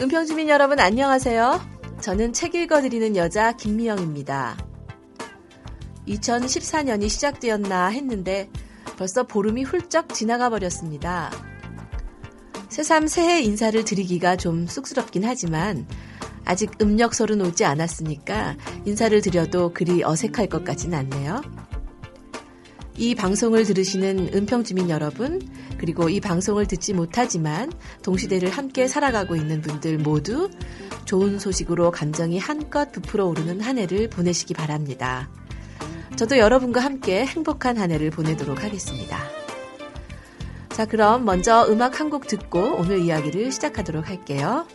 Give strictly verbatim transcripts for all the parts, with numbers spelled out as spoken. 은평주민 여러분 안녕하세요. 저는 책 읽어드리는 여자 김미영입니다. 이천십사 년이 시작되었나 했는데 벌써 보름이 훌쩍 지나가 버렸습니다. 새삼 새해 인사를 드리기가 좀 쑥스럽긴 하지만 아직 음력설은 오지 않았으니까 인사를 드려도 그리 어색할 것 같진 않네요. 이 방송을 들으시는 은평주민 여러분, 그리고 이 방송을 듣지 못하지만 동시대를 함께 살아가고 있는 분들 모두 좋은 소식으로 감정이 한껏 부풀어 오르는 한 해를 보내시기 바랍니다. 저도 여러분과 함께 행복한 한 해를 보내도록 하겠습니다. 자, 그럼 먼저 음악 한 곡 듣고 오늘 이야기를 시작하도록 할게요.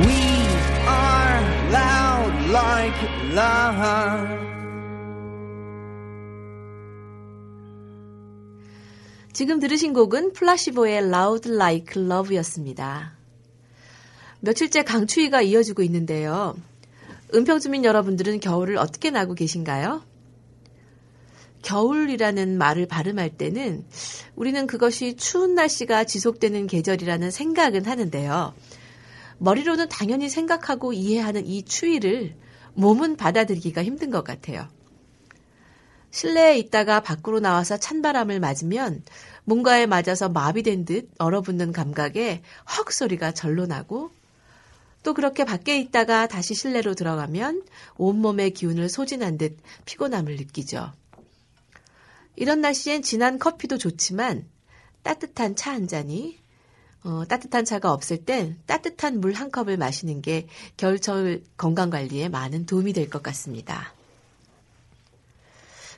We are loud like love. 지금 들으신 곡은 플라시보의 Loud Like Love였습니다. 며칠째 강추위가 이어지고 있는데요. 은평주민 여러분들은 겨울을 어떻게 나고 계신가요? 겨울이라는 말을 발음할 때는 우리는 그것이 추운 날씨가 지속되는 계절이라는 생각은 하는데요. 머리로는 당연히 생각하고 이해하는 이 추위를 몸은 받아들이기가 힘든 것 같아요. 실내에 있다가 밖으로 나와서 찬바람을 맞으면 뭔가에 맞아서 마비된 듯 얼어붙는 감각에 헉 소리가 절로 나고, 또 그렇게 밖에 있다가 다시 실내로 들어가면 온몸의 기운을 소진한 듯 피곤함을 느끼죠. 이런 날씨엔 진한 커피도 좋지만 따뜻한 차 한 잔이, 어, 따뜻한 차가 없을 땐 따뜻한 물 한 컵을 마시는 게 겨울철 건강관리에 많은 도움이 될 것 같습니다.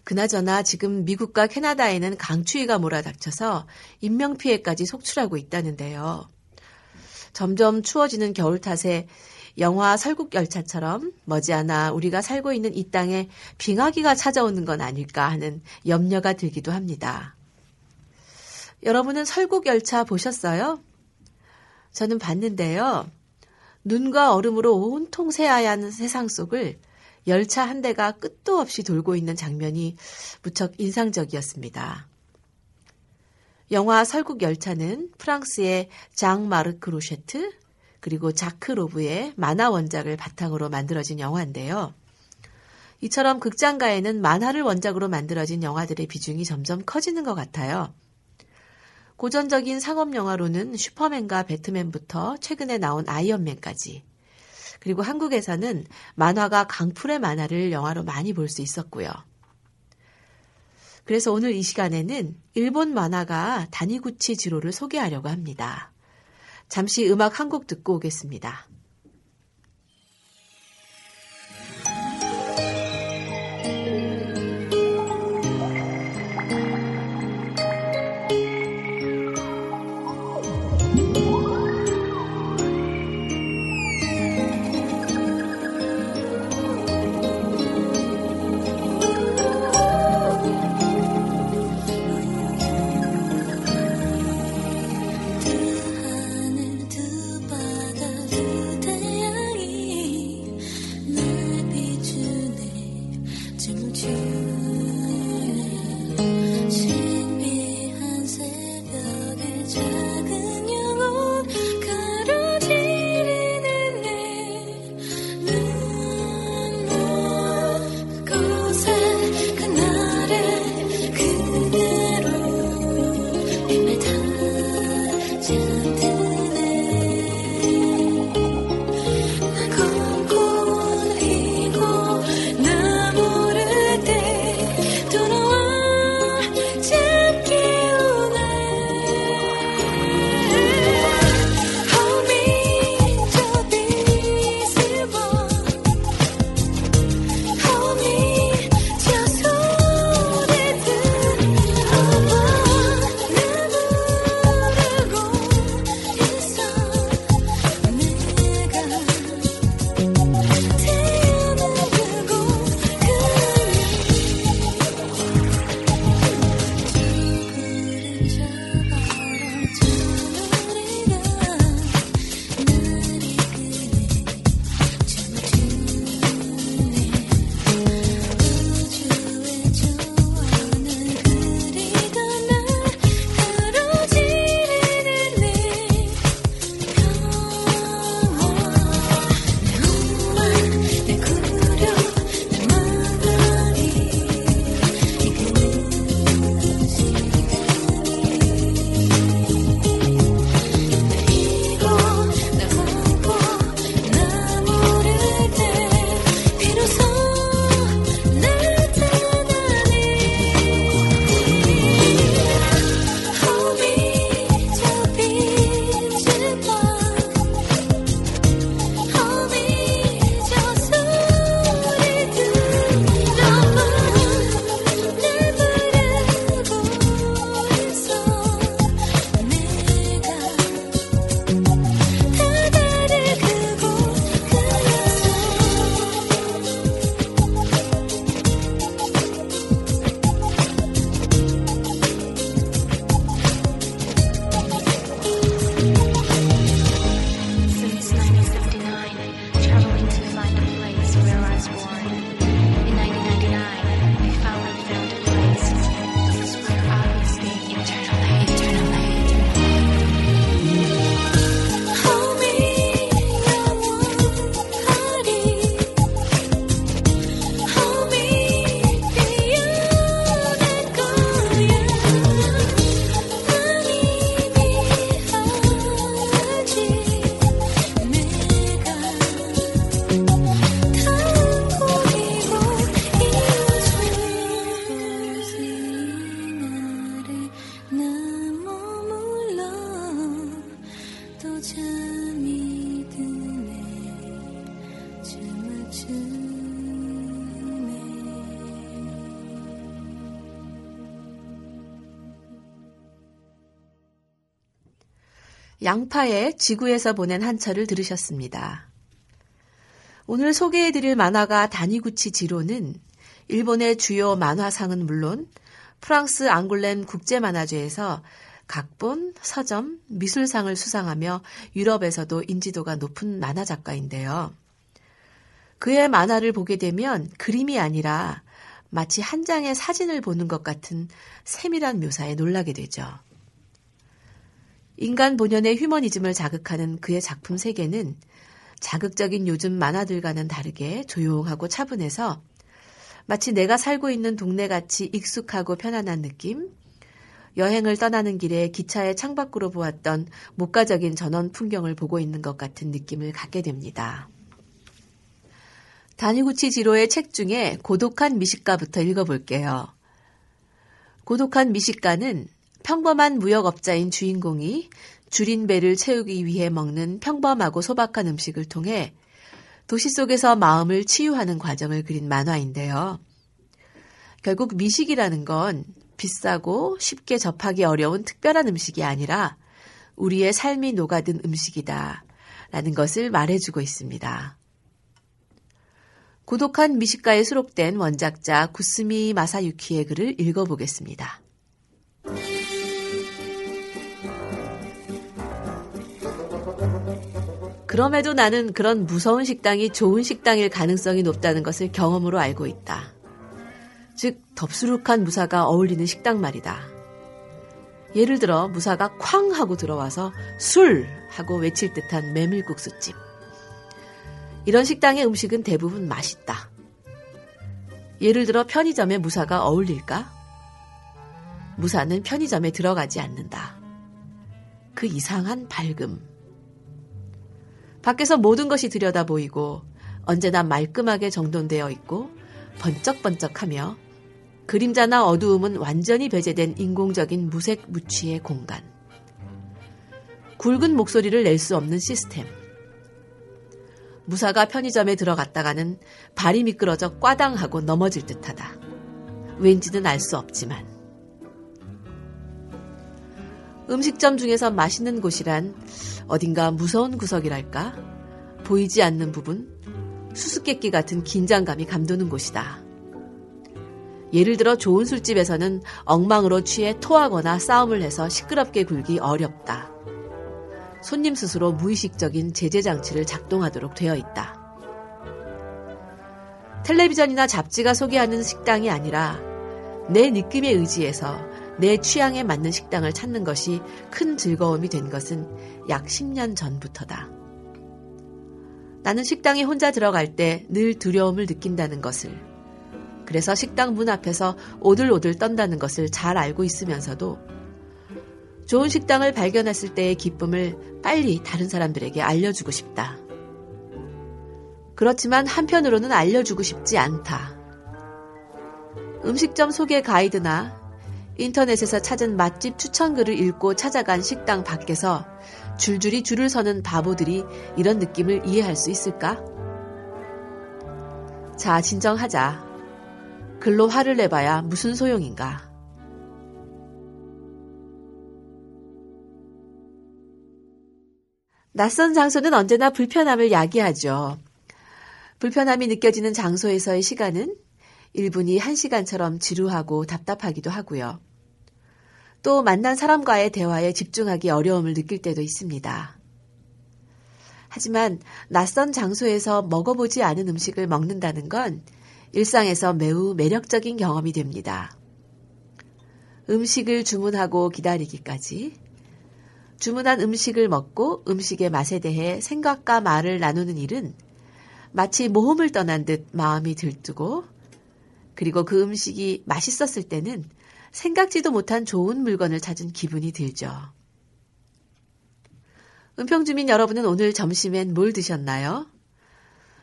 그나저나 지금 미국과 캐나다에는 강추위가 몰아닥쳐서 인명피해까지 속출하고 있다는데요. 점점 추워지는 겨울 탓에 영화 설국열차처럼 머지않아 우리가 살고 있는 이 땅에 빙하기가 찾아오는 건 아닐까 하는 염려가 들기도 합니다. 여러분은 설국열차 보셨어요? 저는 봤는데요. 눈과 얼음으로 온통 새하얀 세상 속을 열차 한 대가 끝도 없이 돌고 있는 장면이 무척 인상적이었습니다. 영화 설국열차는 프랑스의 장 마르크 로셰트 그리고 자크 로브의 만화 원작을 바탕으로 만들어진 영화인데요. 이처럼 극장가에는 만화를 원작으로 만들어진 영화들의 비중이 점점 커지는 것 같아요. 고전적인 상업 영화로는 슈퍼맨과 배트맨부터 최근에 나온 아이언맨까지, 그리고 한국에서는 만화가 강풀의 만화를 영화로 많이 볼 수 있었고요. 그래서 오늘 이 시간에는 일본 만화가 다니구치 지로를 소개하려고 합니다. 잠시 음악 한 곡 듣고 오겠습니다. Thank you. 양파의 지구에서 보낸 한철을 들으셨습니다. 오늘 소개해드릴 만화가 다니구치 지로는 일본의 주요 만화상은 물론 프랑스 앙골렘 국제만화제에서 각본, 서점, 미술상을 수상하며 유럽에서도 인지도가 높은 만화 작가인데요. 그의 만화를 보게 되면 그림이 아니라 마치 한 장의 사진을 보는 것 같은 세밀한 묘사에 놀라게 되죠. 인간 본연의 휴머니즘을 자극하는 그의 작품 세계는 자극적인 요즘 만화들과는 다르게 조용하고 차분해서 마치 내가 살고 있는 동네같이 익숙하고 편안한 느낌, 여행을 떠나는 길에 기차의 창밖으로 보았던 목가적인 전원 풍경을 보고 있는 것 같은 느낌을 갖게 됩니다. 다니구치 지로의 책 중에 고독한 미식가부터 읽어볼게요. 고독한 미식가는 평범한 무역업자인 주인공이 줄인 배를 채우기 위해 먹는 평범하고 소박한 음식을 통해 도시 속에서 마음을 치유하는 과정을 그린 만화인데요. 결국 미식이라는 건 비싸고 쉽게 접하기 어려운 특별한 음식이 아니라 우리의 삶이 녹아든 음식이다 라는 것을 말해주고 있습니다. 고독한 미식가에 수록된 원작자 구스미 마사유키의 글을 읽어보겠습니다. 그럼에도 나는 그런 무서운 식당이 좋은 식당일 가능성이 높다는 것을 경험으로 알고 있다. 즉, 덥수룩한 무사가 어울리는 식당 말이다. 예를 들어 무사가 쾅 하고 들어와서 술! 하고 외칠 듯한 메밀국수집. 이런 식당의 음식은 대부분 맛있다. 예를 들어 편의점에 무사가 어울릴까? 무사는 편의점에 들어가지 않는다. 그 이상한 밝음. 밖에서 모든 것이 들여다 보이고 언제나 말끔하게 정돈되어 있고 번쩍번쩍하며 그림자나 어두움은 완전히 배제된 인공적인 무색 무취의 공간. 굵은 목소리를 낼 수 없는 시스템. 무사가 편의점에 들어갔다가는 발이 미끄러져 꽈당하고 넘어질 듯하다. 왠지는 알 수 없지만. 음식점 중에서 맛있는 곳이란 어딘가 무서운 구석이랄까? 보이지 않는 부분, 수수께끼 같은 긴장감이 감도는 곳이다. 예를 들어 좋은 술집에서는 엉망으로 취해 토하거나 싸움을 해서 시끄럽게 굴기 어렵다. 손님 스스로 무의식적인 제재장치를 작동하도록 되어 있다. 텔레비전이나 잡지가 소개하는 식당이 아니라 내 느낌에 의지해서 내 취향에 맞는 식당을 찾는 것이 큰 즐거움이 된 것은 약 십 년 전부터다. 나는 식당에 혼자 들어갈 때 늘 두려움을 느낀다는 것을, 그래서 식당 문 앞에서 오들오들 떤다는 것을 잘 알고 있으면서도 좋은 식당을 발견했을 때의 기쁨을 빨리 다른 사람들에게 알려주고 싶다. 그렇지만 한편으로는 알려주고 싶지 않다. 음식점 소개 가이드나 인터넷에서 찾은 맛집 추천글을 읽고 찾아간 식당 밖에서 줄줄이 줄을 서는 바보들이 이런 느낌을 이해할 수 있을까? 자, 진정하자. 글로 화를 내봐야 무슨 소용인가? 낯선 장소는 언제나 불편함을 야기하죠. 불편함이 느껴지는 장소에서의 시간은 일 분이 한 시간처럼 지루하고 답답하기도 하고요. 또 만난 사람과의 대화에 집중하기 어려움을 느낄 때도 있습니다. 하지만 낯선 장소에서 먹어보지 않은 음식을 먹는다는 건 일상에서 매우 매력적인 경험이 됩니다. 음식을 주문하고 기다리기까지, 주문한 음식을 먹고 음식의 맛에 대해 생각과 말을 나누는 일은 마치 모험을 떠난 듯 마음이 들뜨고, 그리고 그 음식이 맛있었을 때는 생각지도 못한 좋은 물건을 찾은 기분이 들죠. 은평주민 여러분은 오늘 점심엔 뭘 드셨나요?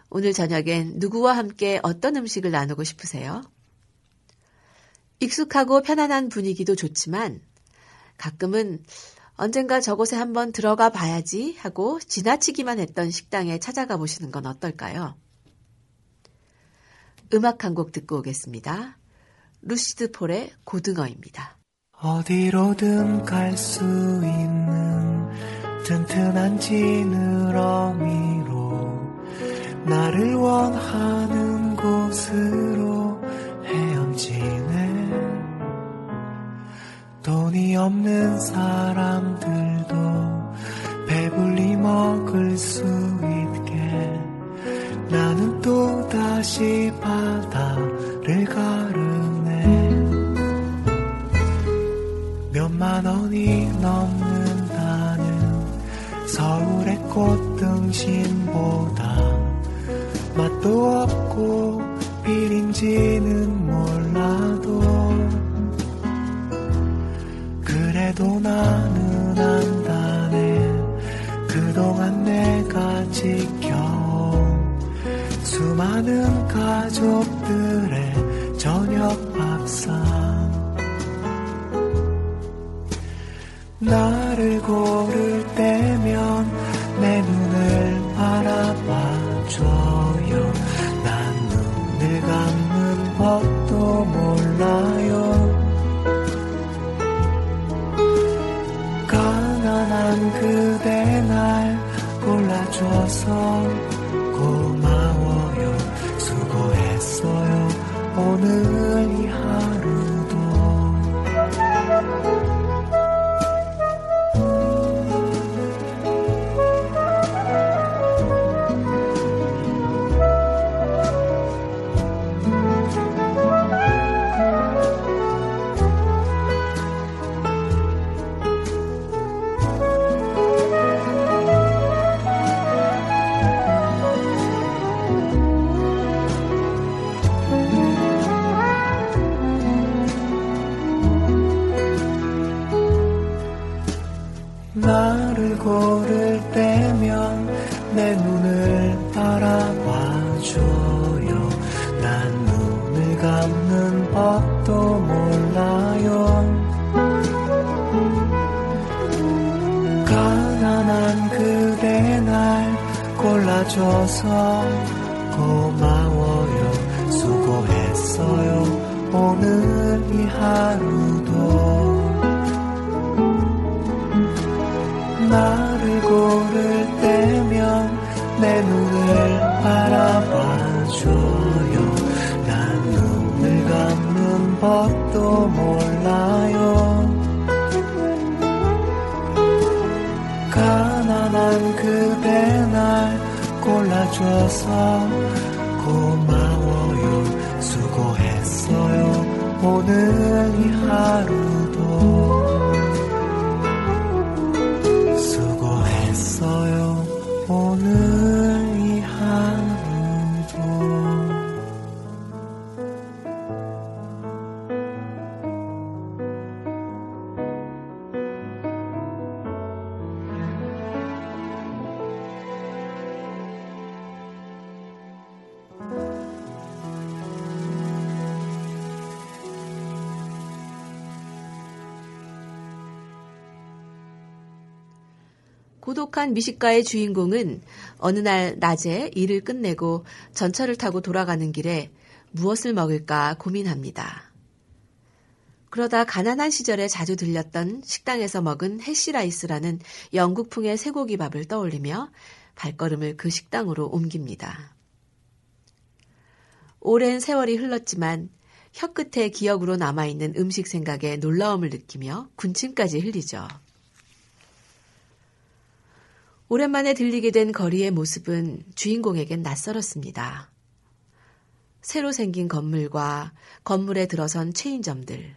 오늘 저녁엔 누구와 함께 어떤 음식을 나누고 싶으세요? 익숙하고 편안한 분위기도 좋지만 가끔은 언젠가 저곳에 한번 들어가 봐야지 하고 지나치기만 했던 식당에 찾아가 보시는 건 어떨까요? 음악 한 곡 듣고 오겠습니다. 루시드 폴의 고등어입니다. 어디로든 갈 수 있는 튼튼한 지느러미로 나를 원하는 곳으로 헤엄치네. 돈이 없는 사람들도 배불리 먹을 수 있게 나는 또다시 바다를 가르네. 몇만 원이 넘는다는 서울의 꽃등 신보다 맛도 없고 비린지는 몰라도 그래도 나는 안다네. 그동안 내가 지켜온 수많은 가족들의 저녁 밥상 나를 고를 때면 내 눈을 바라봐줘요. 난 눈을 감는 법도 몰라요. 가난한 그대 날 골라줘서 고마워요. 수고했어요. 오늘 이 하루 나를 고를 때면 내 눈을 바라봐줘요. 난 눈을 감는 법도 몰라요. 가난한 그대 날 골라줘서 고마워요. 수고했어요. 오늘 이 하루도 나를 고를 때면 내 눈을 바라봐줘요. 난 눈을 감는 법도 몰라요. 가난한 그대 날 골라줘서 고마워요. 수고했어요. 오늘 이 하루도 오늘 이 고독한 미식가의 주인공은 어느 날 낮에 일을 끝내고 전철을 타고 돌아가는 길에 무엇을 먹을까 고민합니다. 그러다 가난한 시절에 자주 들렸던 식당에서 먹은 해시라이스라는 영국풍의 쇠고기밥을 떠올리며 발걸음을 그 식당으로 옮깁니다. 오랜 세월이 흘렀지만 혀끝에 기억으로 남아있는 음식 생각에 놀라움을 느끼며 군침까지 흘리죠. 오랜만에 들리게 된 거리의 모습은 주인공에겐 낯설었습니다. 새로 생긴 건물과 건물에 들어선 체인점들,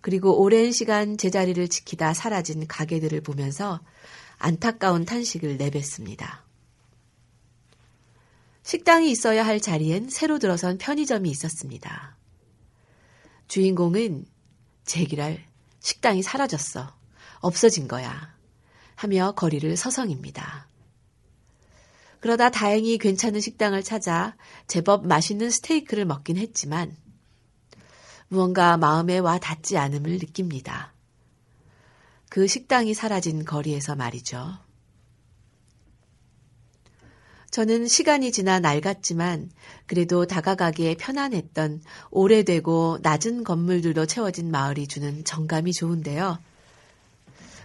그리고 오랜 시간 제자리를 지키다 사라진 가게들을 보면서 안타까운 탄식을 내뱉습니다. 식당이 있어야 할 자리엔 새로 들어선 편의점이 있었습니다. 주인공은 제기랄, 식당이 사라졌어. 없어진 거야. 하며 거리를 서성입니다. 그러다 다행히 괜찮은 식당을 찾아 제법 맛있는 스테이크를 먹긴 했지만 무언가 마음에 와 닿지 않음을 느낍니다. 그 식당이 사라진 거리에서 말이죠. 저는 시간이 지나 낡았지만 그래도 다가가기에 편안했던 오래되고 낮은 건물들로 채워진 마을이 주는 정감이 좋은데요.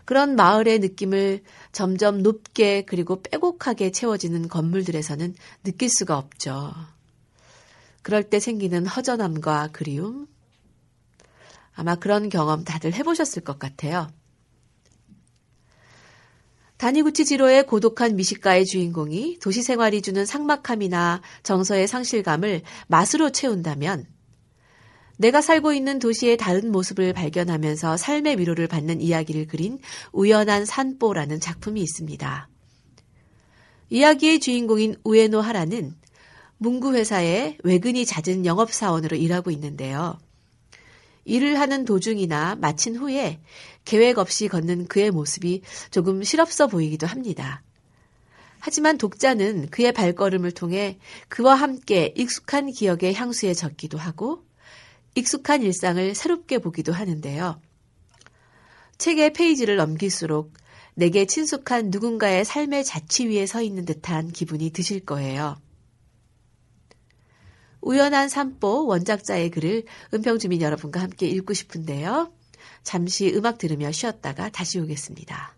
그런 마을의 느낌을 점점 높게 그리고 빼곡하게 채워지는 건물들에서는 느낄 수가 없죠. 그럴 때 생기는 허전함과 그리움? 아마 그런 경험 다들 해보셨을 것 같아요. 다니구치 지로의 고독한 미식가의 주인공이 도시생활이 주는 삭막함이나 정서의 상실감을 맛으로 채운다면 내가 살고 있는 도시의 다른 모습을 발견하면서 삶의 위로를 받는 이야기를 그린 우연한 산보라는 작품이 있습니다. 이야기의 주인공인 우에노 하라는 문구회사의 외근이 잦은 영업사원으로 일하고 있는데요. 일을 하는 도중이나 마친 후에 계획 없이 걷는 그의 모습이 조금 실없어 보이기도 합니다. 하지만 독자는 그의 발걸음을 통해 그와 함께 익숙한 기억의 향수에 젖기도 하고 익숙한 일상을 새롭게 보기도 하는데요. 책의 페이지를 넘길수록 내게 친숙한 누군가의 삶의 자취 위에 서 있는 듯한 기분이 드실 거예요. 우연한 산보 원작자의 글을 은평주민 여러분과 함께 읽고 싶은데요. 잠시 음악 들으며 쉬었다가 다시 오겠습니다.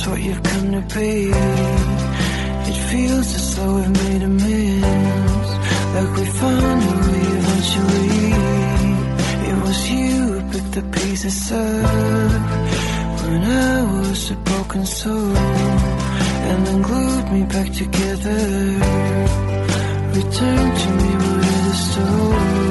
that's what you've come to be. It feels as though we've made amends, like we finally eventually. It was you who picked the pieces up when I was a broken soul, and then glued me back together. Return to me what it is stole.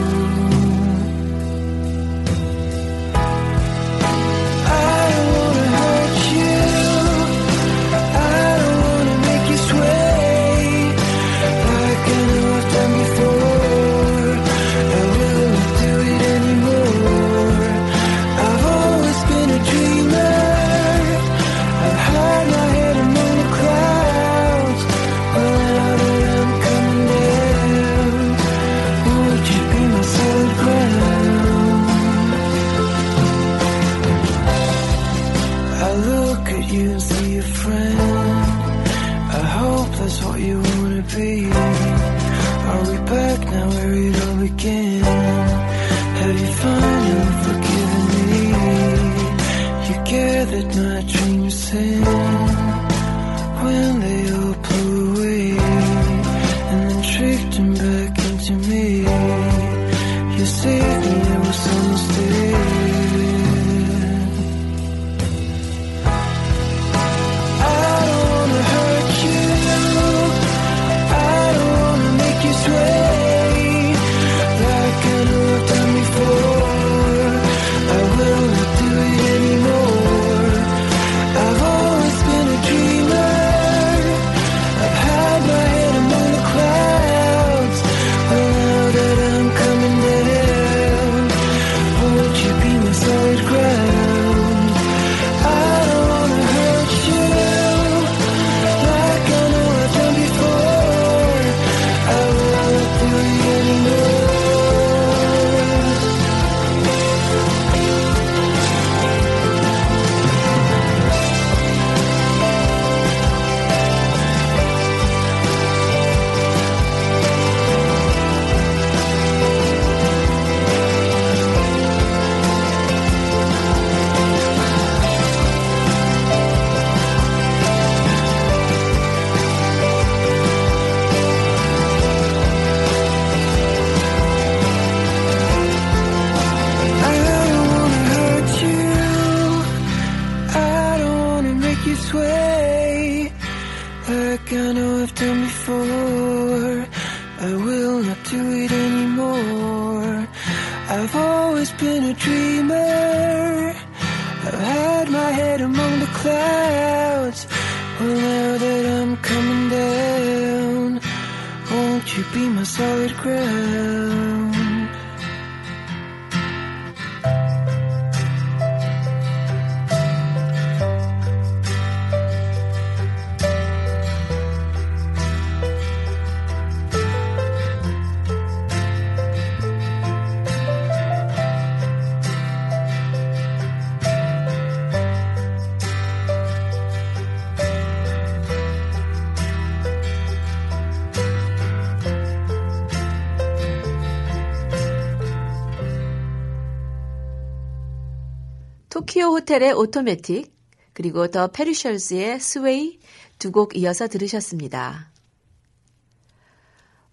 토키오 호텔의 오토매틱, 그리고 더 페리셜스의 스웨이 두 곡 이어서 들으셨습니다.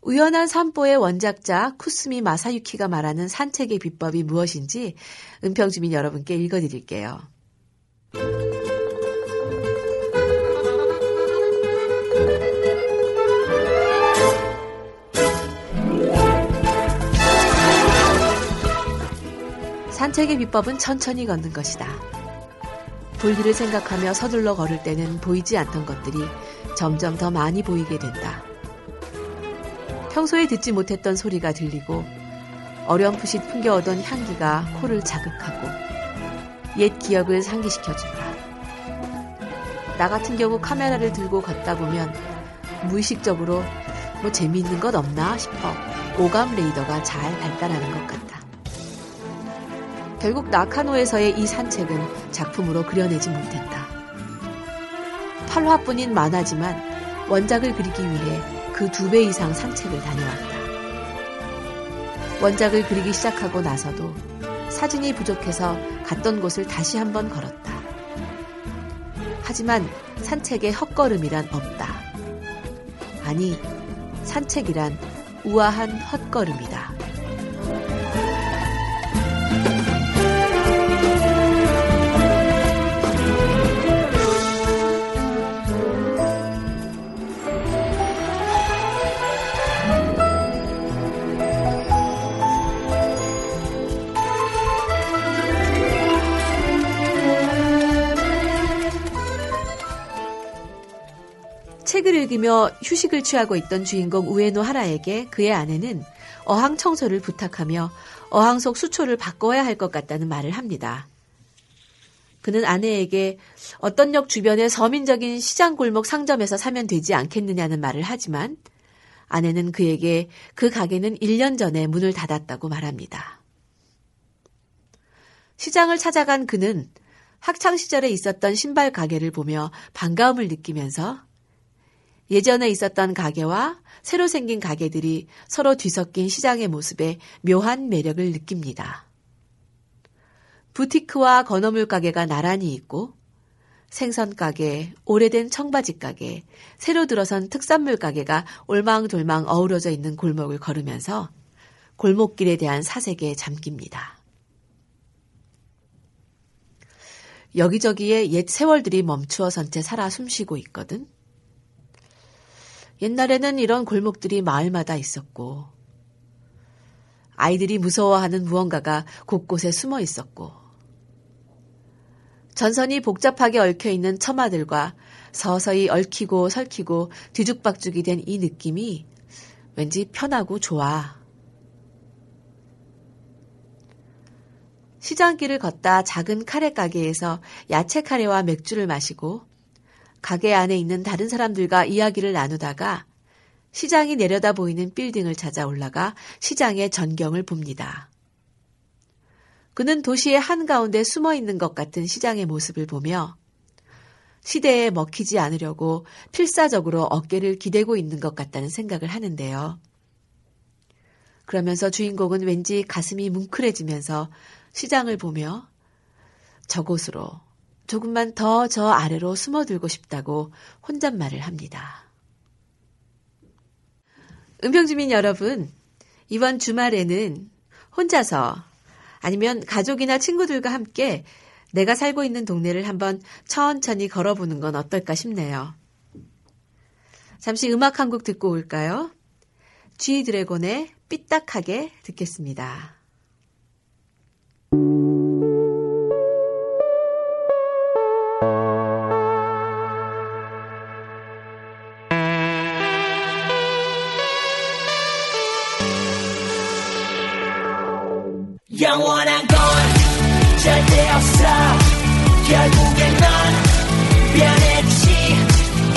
우연한 산보의 원작자 쿠스미 마사유키가 말하는 산책의 비법이 무엇인지 은평주민 여러분께 읽어드릴게요. 산책의 비법은 천천히 걷는 것이다. 볼일을 생각하며 서둘러 걸을 때는 보이지 않던 것들이 점점 더 많이 보이게 된다. 평소에 듣지 못했던 소리가 들리고 어렴풋이 풍겨오던 향기가 코를 자극하고 옛 기억을 상기시켜준다. 나 같은 경우 카메라를 들고 걷다 보면 무의식적으로 뭐 재미있는 것 없나 싶어 오감 레이더가 잘 발달하는 것 같다. 결국 나카노에서의 이 산책은 작품으로 그려내지 못했다. 팔 화뿐인 만화지만 원작을 그리기 위해 그 두 배 이상 산책을 다녀왔다. 원작을 그리기 시작하고 나서도 사진이 부족해서 갔던 곳을 다시 한번 걸었다. 하지만 산책의 헛걸음이란 없다. 아니, 산책이란 우아한 헛걸음이다. 책을 읽으며 휴식을 취하고 있던 주인공 우에노 하라에게 그의 아내는 어항 청소를 부탁하며 어항 속 수초를 바꿔야 할 것 같다는 말을 합니다. 그는 아내에게 어떤 역 주변의 서민적인 시장 골목 상점에서 사면 되지 않겠느냐는 말을 하지만 아내는 그에게 그 가게는 일 년 전에 문을 닫았다고 말합니다. 시장을 찾아간 그는 학창시절에 있었던 신발 가게를 보며 반가움을 느끼면서 예전에 있었던 가게와 새로 생긴 가게들이 서로 뒤섞인 시장의 모습에 묘한 매력을 느낍니다. 부티크와 건어물 가게가 나란히 있고 생선 가게, 오래된 청바지 가게, 새로 들어선 특산물 가게가 올망졸망 어우러져 있는 골목을 걸으면서 골목길에 대한 사색에 잠깁니다. 여기저기에 옛 세월들이 멈추어 선 채 살아 숨쉬고 있거든. 옛날에는 이런 골목들이 마을마다 있었고 아이들이 무서워하는 무언가가 곳곳에 숨어 있었고 전선이 복잡하게 얽혀있는 처마들과 서서히 얽히고 설키고 뒤죽박죽이 된 이 느낌이 왠지 편하고 좋아. 시장길을 걷다 작은 카레 가게에서 야채 카레와 맥주를 마시고 가게 안에 있는 다른 사람들과 이야기를 나누다가 시장이 내려다 보이는 빌딩을 찾아 올라가 시장의 전경을 봅니다. 그는 도시의 한가운데 숨어 있는 것 같은 시장의 모습을 보며 시대에 먹히지 않으려고 필사적으로 어깨를 기대고 있는 것 같다는 생각을 하는데요. 그러면서 주인공은 왠지 가슴이 뭉클해지면서 시장을 보며 저곳으로 조금만 더 저 아래로 숨어들고 싶다고 혼잣말을 합니다. 은평주민 여러분, 이번 주말에는 혼자서 아니면 가족이나 친구들과 함께 내가 살고 있는 동네를 한번 천천히 걸어보는 건 어떨까 싶네요. 잠시 음악 한 곡 듣고 올까요? G 드래곤의 삐딱하게 듣겠습니다. 영원한 건 절대 없어. 결국엔 넌 변했지.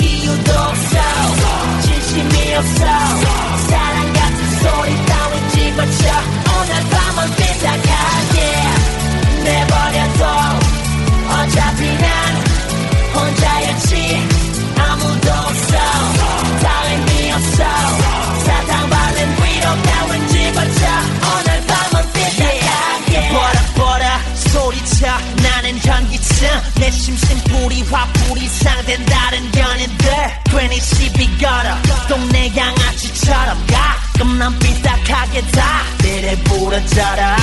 이유도 없어. 진심이 없어. 사랑 같은 소리 따윈 집어쳐. 오늘 밤은 삐딱하게 내버려둬. 어차피 난 혼자였지. 아무도 없어. 다른 미 없어. 사탕 바른 위로 따윈 집어쳐. 오늘 밤은 삐딱하게. 버라버라 소리쳐. 나는 전기층. 내 심신 불이 화불이 상된 다른 연인들 괜히 시비 걸어. 동네 양아치처럼 가끔 난 삐딱하게 다 때려 부러져라.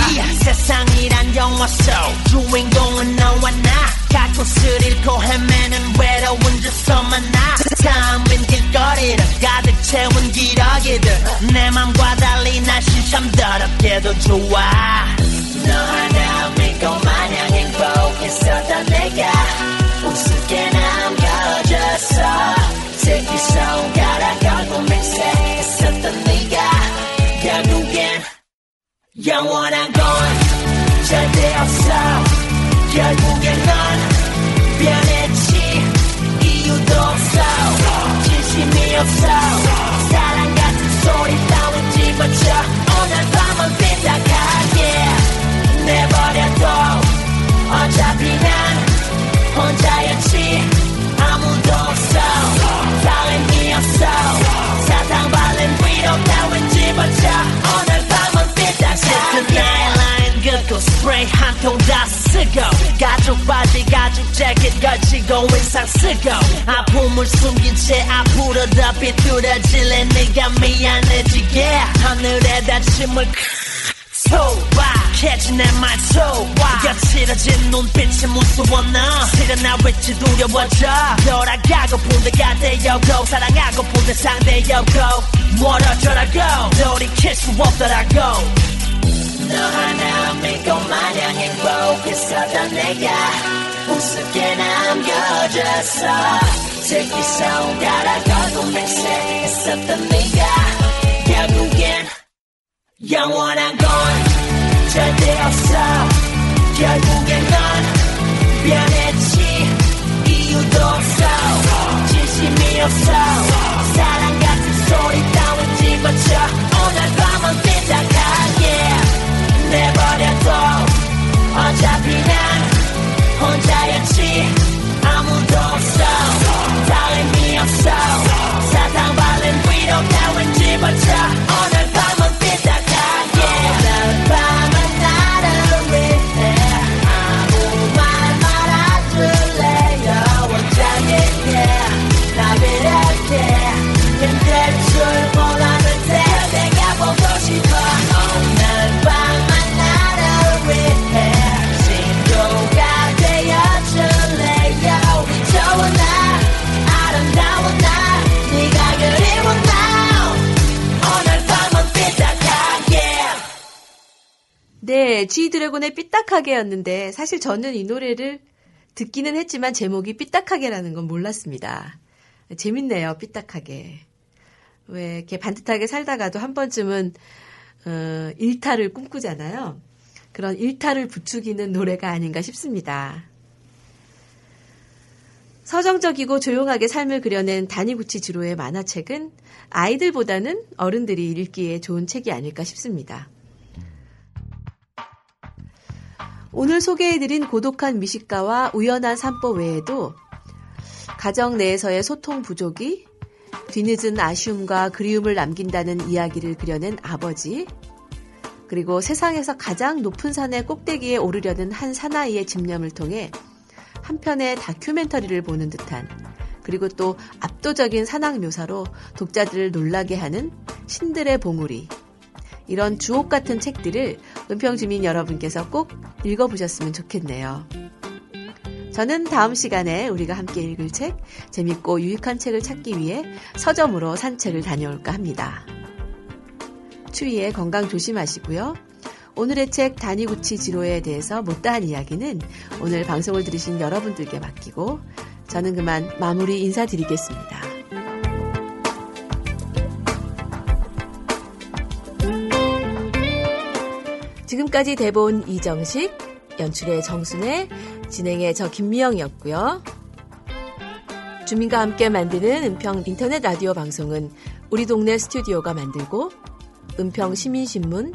세상이란 영화 속 주인공은 너와 나. 가곳을 잃고 헤매는 외로운 저서만 나. 담은 길거리를 가득 채운 기러기들 내 맘과 달리 날씨 참 더럽게도 좋아. 너 하나 믿고 마냥 행복했었던 내가 우습게 남겨졌어. 새끼 손가락 걸고 맹세했었던 네가 결국엔 영원한 건 절대 없어. 결국엔 넌 변했지. 이유도 없어. 진심이 없어. 사랑 같은 소리 따윈 집어쳐. 오늘 밤은 삐딱하게 내버려둬. 어차피 난 혼자였지. 아무도 없어. 다른 미 없어. 사탕 바른 위로 따윈 집어쳐. 오늘 밤은 삐딱하게. Tonight line 긋고 스프레이 한 통 다 쓰고 가죽 바지 가죽 재킷 걸치고 인상 쓰고 아픔을 숨긴 채 앞으로 더 비뚤어질래 네가 미안해지게 하늘에다 침을 소화 캐진 내 말 소화 거칠어진 눈빛이 무서워 너 싫어 나 왠지 두려워져 돌아가고픈 내가 되어고 사랑하고픈 내 상대여고 멀어져라고 돌이킬 수 없더라고 너 하나 믿고 마냥 행복했었던 내가 우습게 남겨졌어 새끼 손가락으로 맹세했었던 네가 결국엔 영원한 건 절대 없어 결국엔 넌 변했지 이유도 없어 진심이 없어 사랑 같은 소리 따윈 집어쳐 오늘 밤은 빗나가게 내버려둬 어차피 난 혼자였지 아무도 없어 다 의미 없어 사탕 발린 위로 다 왠지 버텨 오늘 밤은 삐딱하게 오늘 밤은 나를 위해 아무 말 말아줄래요 원장에게 나 이렇게 힘들 줄 몰랐는데 내가 보고 싶어 오늘 밤 네, 지드래곤의 삐딱하게였는데 사실 저는 이 노래를 듣기는 했지만 제목이 삐딱하게라는 건 몰랐습니다. 재밌네요, 삐딱하게. 왜 이렇게 반듯하게 살다가도 한 번쯤은 어, 일탈을 꿈꾸잖아요. 그런 일탈을 부추기는 노래가 아닌가 싶습니다. 서정적이고 조용하게 삶을 그려낸 다니구치 지로의 만화책은 아이들보다는 어른들이 읽기에 좋은 책이 아닐까 싶습니다. 오늘 소개해드린 고독한 미식가와 우연한 산보 외에도 가정 내에서의 소통 부족이 뒤늦은 아쉬움과 그리움을 남긴다는 이야기를 그려낸 아버지, 그리고 세상에서 가장 높은 산의 꼭대기에 오르려는 한 사나이의 집념을 통해 한편의 다큐멘터리를 보는 듯한, 그리고 또 압도적인 산악 묘사로 독자들을 놀라게 하는 신들의 봉우리, 이런 주옥 같은 책들을 은평주민 여러분께서 꼭 읽어보셨으면 좋겠네요. 저는 다음 시간에 우리가 함께 읽을 책, 재밌고 유익한 책을 찾기 위해 서점으로 산책을 다녀올까 합니다. 추위에 건강 조심하시고요. 오늘의 책 다니구치 지로에 대해서 못다한 이야기는 오늘 방송을 들으신 여러분들께 맡기고 저는 그만 마무리 인사드리겠습니다. 지금까지 대본 이정식, 연출의 정순애, 진행의 저 김미영이었고요. 주민과 함께 만드는 은평 인터넷 라디오 방송은 우리 동네 스튜디오가 만들고 은평시민신문,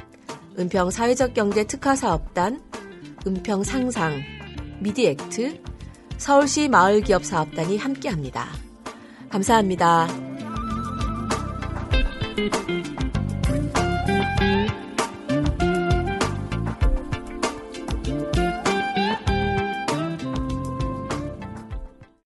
은평사회적경제특화사업단, 은평상상, 미디액트, 서울시 마을기업사업단이 함께합니다. 감사합니다.